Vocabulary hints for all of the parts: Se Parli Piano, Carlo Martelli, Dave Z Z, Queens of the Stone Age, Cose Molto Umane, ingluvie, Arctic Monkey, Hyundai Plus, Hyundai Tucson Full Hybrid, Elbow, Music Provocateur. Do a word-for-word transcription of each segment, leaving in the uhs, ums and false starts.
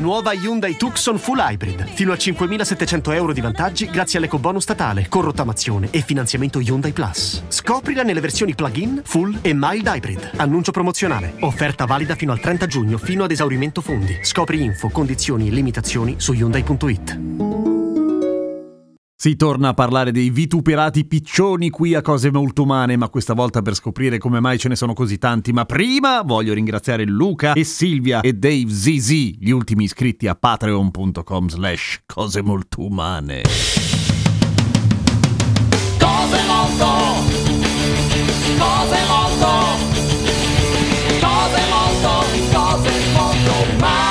Nuova Hyundai Tucson Full Hybrid, fino a cinquemilasettecento euro di vantaggi grazie all'ecobonus statale, con rottamazione e finanziamento Hyundai Plus. Scoprila nelle versioni plug-in, full e mild hybrid. Annuncio promozionale. Offerta valida fino al trenta giugno, fino ad esaurimento fondi. Scopri info, condizioni e limitazioni su Hyundai punto it. Si torna a parlare dei vituperati piccioni qui a Cose Molto Umane, ma questa volta per scoprire come mai ce ne sono così tanti. Ma prima voglio ringraziare Luca e Silvia e Dave Z Z, gli ultimi iscritti a patreon.com slash Cose Molto Umane. Cose molto, cose molto, cose molto, cose molto umane.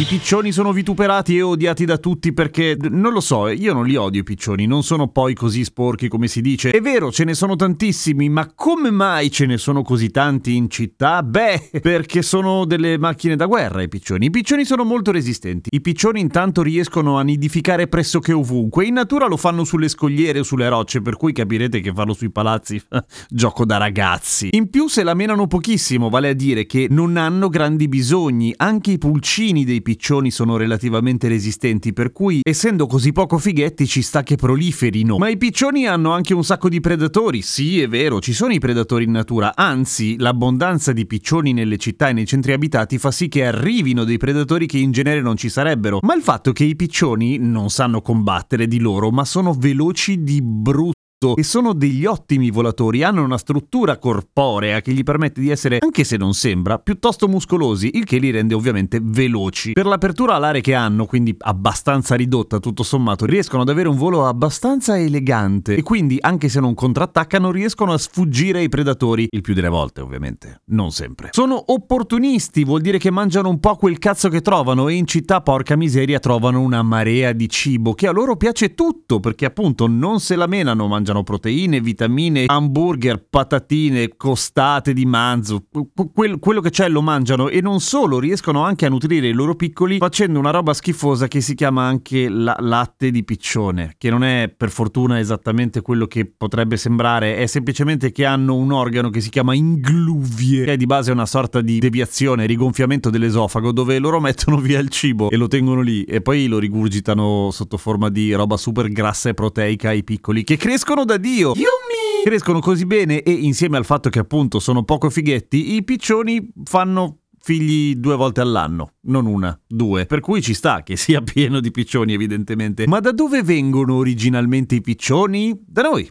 I piccioni sono vituperati e odiati da tutti perché, non lo so, io non li odio i piccioni, non sono poi così sporchi come si dice. È vero, ce ne sono tantissimi, ma come mai ce ne sono così tanti in città? Beh, perché sono delle macchine da guerra i piccioni. I piccioni sono molto resistenti. I piccioni intanto riescono a nidificare pressoché ovunque. In natura lo fanno sulle scogliere o sulle rocce, per cui capirete che farlo sui palazzi gioco da ragazzi. In più se la menano pochissimo, vale a dire che non hanno grandi bisogni. Anche i pulcini dei piccioni piccioni sono relativamente resistenti, per cui essendo così poco fighetti ci sta che proliferino. Ma i piccioni hanno anche un sacco di predatori. Sì, è vero, ci sono i predatori in natura, anzi l'abbondanza di piccioni nelle città e nei centri abitati fa sì che arrivino dei predatori che in genere non ci sarebbero. Ma il fatto che i piccioni non sanno combattere di loro, ma sono veloci di brutto e sono degli ottimi volatori, hanno una struttura corporea che gli permette di essere, anche se non sembra, piuttosto muscolosi, il che li rende ovviamente veloci. Per l'apertura alare che hanno, quindi abbastanza ridotta tutto sommato, riescono ad avere un volo abbastanza elegante e quindi, anche se non contrattaccano, riescono a sfuggire ai predatori, il più delle volte ovviamente, non sempre. Sono opportunisti, vuol dire che mangiano un po' quel cazzo che trovano e in città, porca miseria, trovano una marea di cibo che a loro piace tutto, perché appunto non se la menano, mangiano proteine, vitamine, hamburger, patatine, costate di manzo, quel, quello che c'è lo mangiano. E non solo, riescono anche a nutrire i loro piccoli facendo una roba schifosa che si chiama anche la, latte di piccione, che non è per fortuna esattamente quello che potrebbe sembrare, è semplicemente che hanno un organo che si chiama ingluvie, che è di base una sorta di deviazione, rigonfiamento dell'esofago, dove loro mettono via il cibo e lo tengono lì e poi lo rigurgitano sotto forma di roba super grassa e proteica ai piccoli, che crescono da Dio. Yumi! Crescono così bene e insieme al fatto che appunto sono poco fighetti, i piccioni fanno figli due volte all'anno, non una, due, per cui ci sta che sia pieno di piccioni evidentemente. Ma da dove vengono originalmente i piccioni? Da noi.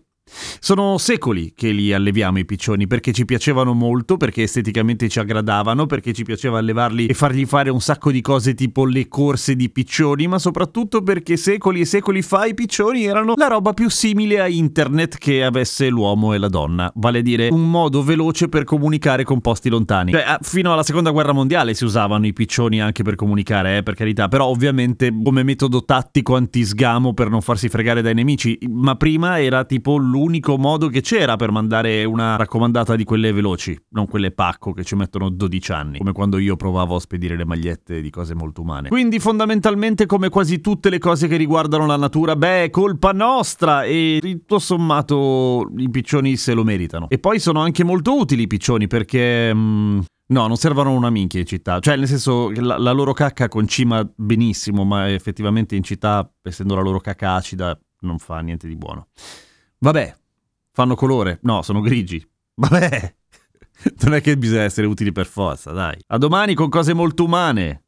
Sono secoli che li alleviamo i piccioni, perché ci piacevano molto, perché esteticamente ci aggradavano, perché ci piaceva allevarli e fargli fare un sacco di cose tipo le corse di piccioni, ma soprattutto perché secoli e secoli fa i piccioni erano la roba più simile a internet che avesse l'uomo e la donna, vale a dire un modo veloce per comunicare con posti lontani. Cioè, fino alla seconda guerra mondiale si usavano i piccioni anche per comunicare, eh, per carità, però ovviamente come metodo tattico antisgamo per non farsi fregare dai nemici, ma prima era tipo l'unico modo che c'era per mandare una raccomandata di quelle veloci, non quelle pacco che ci mettono dodici anni, come quando io provavo a spedire le magliette di Cose Molto Umane. Quindi fondamentalmente, come quasi tutte le cose che riguardano la natura, beh, è colpa nostra e tutto sommato i piccioni se lo meritano. E poi sono anche molto utili i piccioni perché... Mh... No, non servono una minchia in città, cioè nel senso la, la loro cacca concima benissimo, ma effettivamente in città, essendo la loro cacca acida, non fa niente di buono. Vabbè, fanno colore. No, sono grigi. Vabbè, non è che bisogna essere utili per forza, dai. A domani con Cose Molto Umane.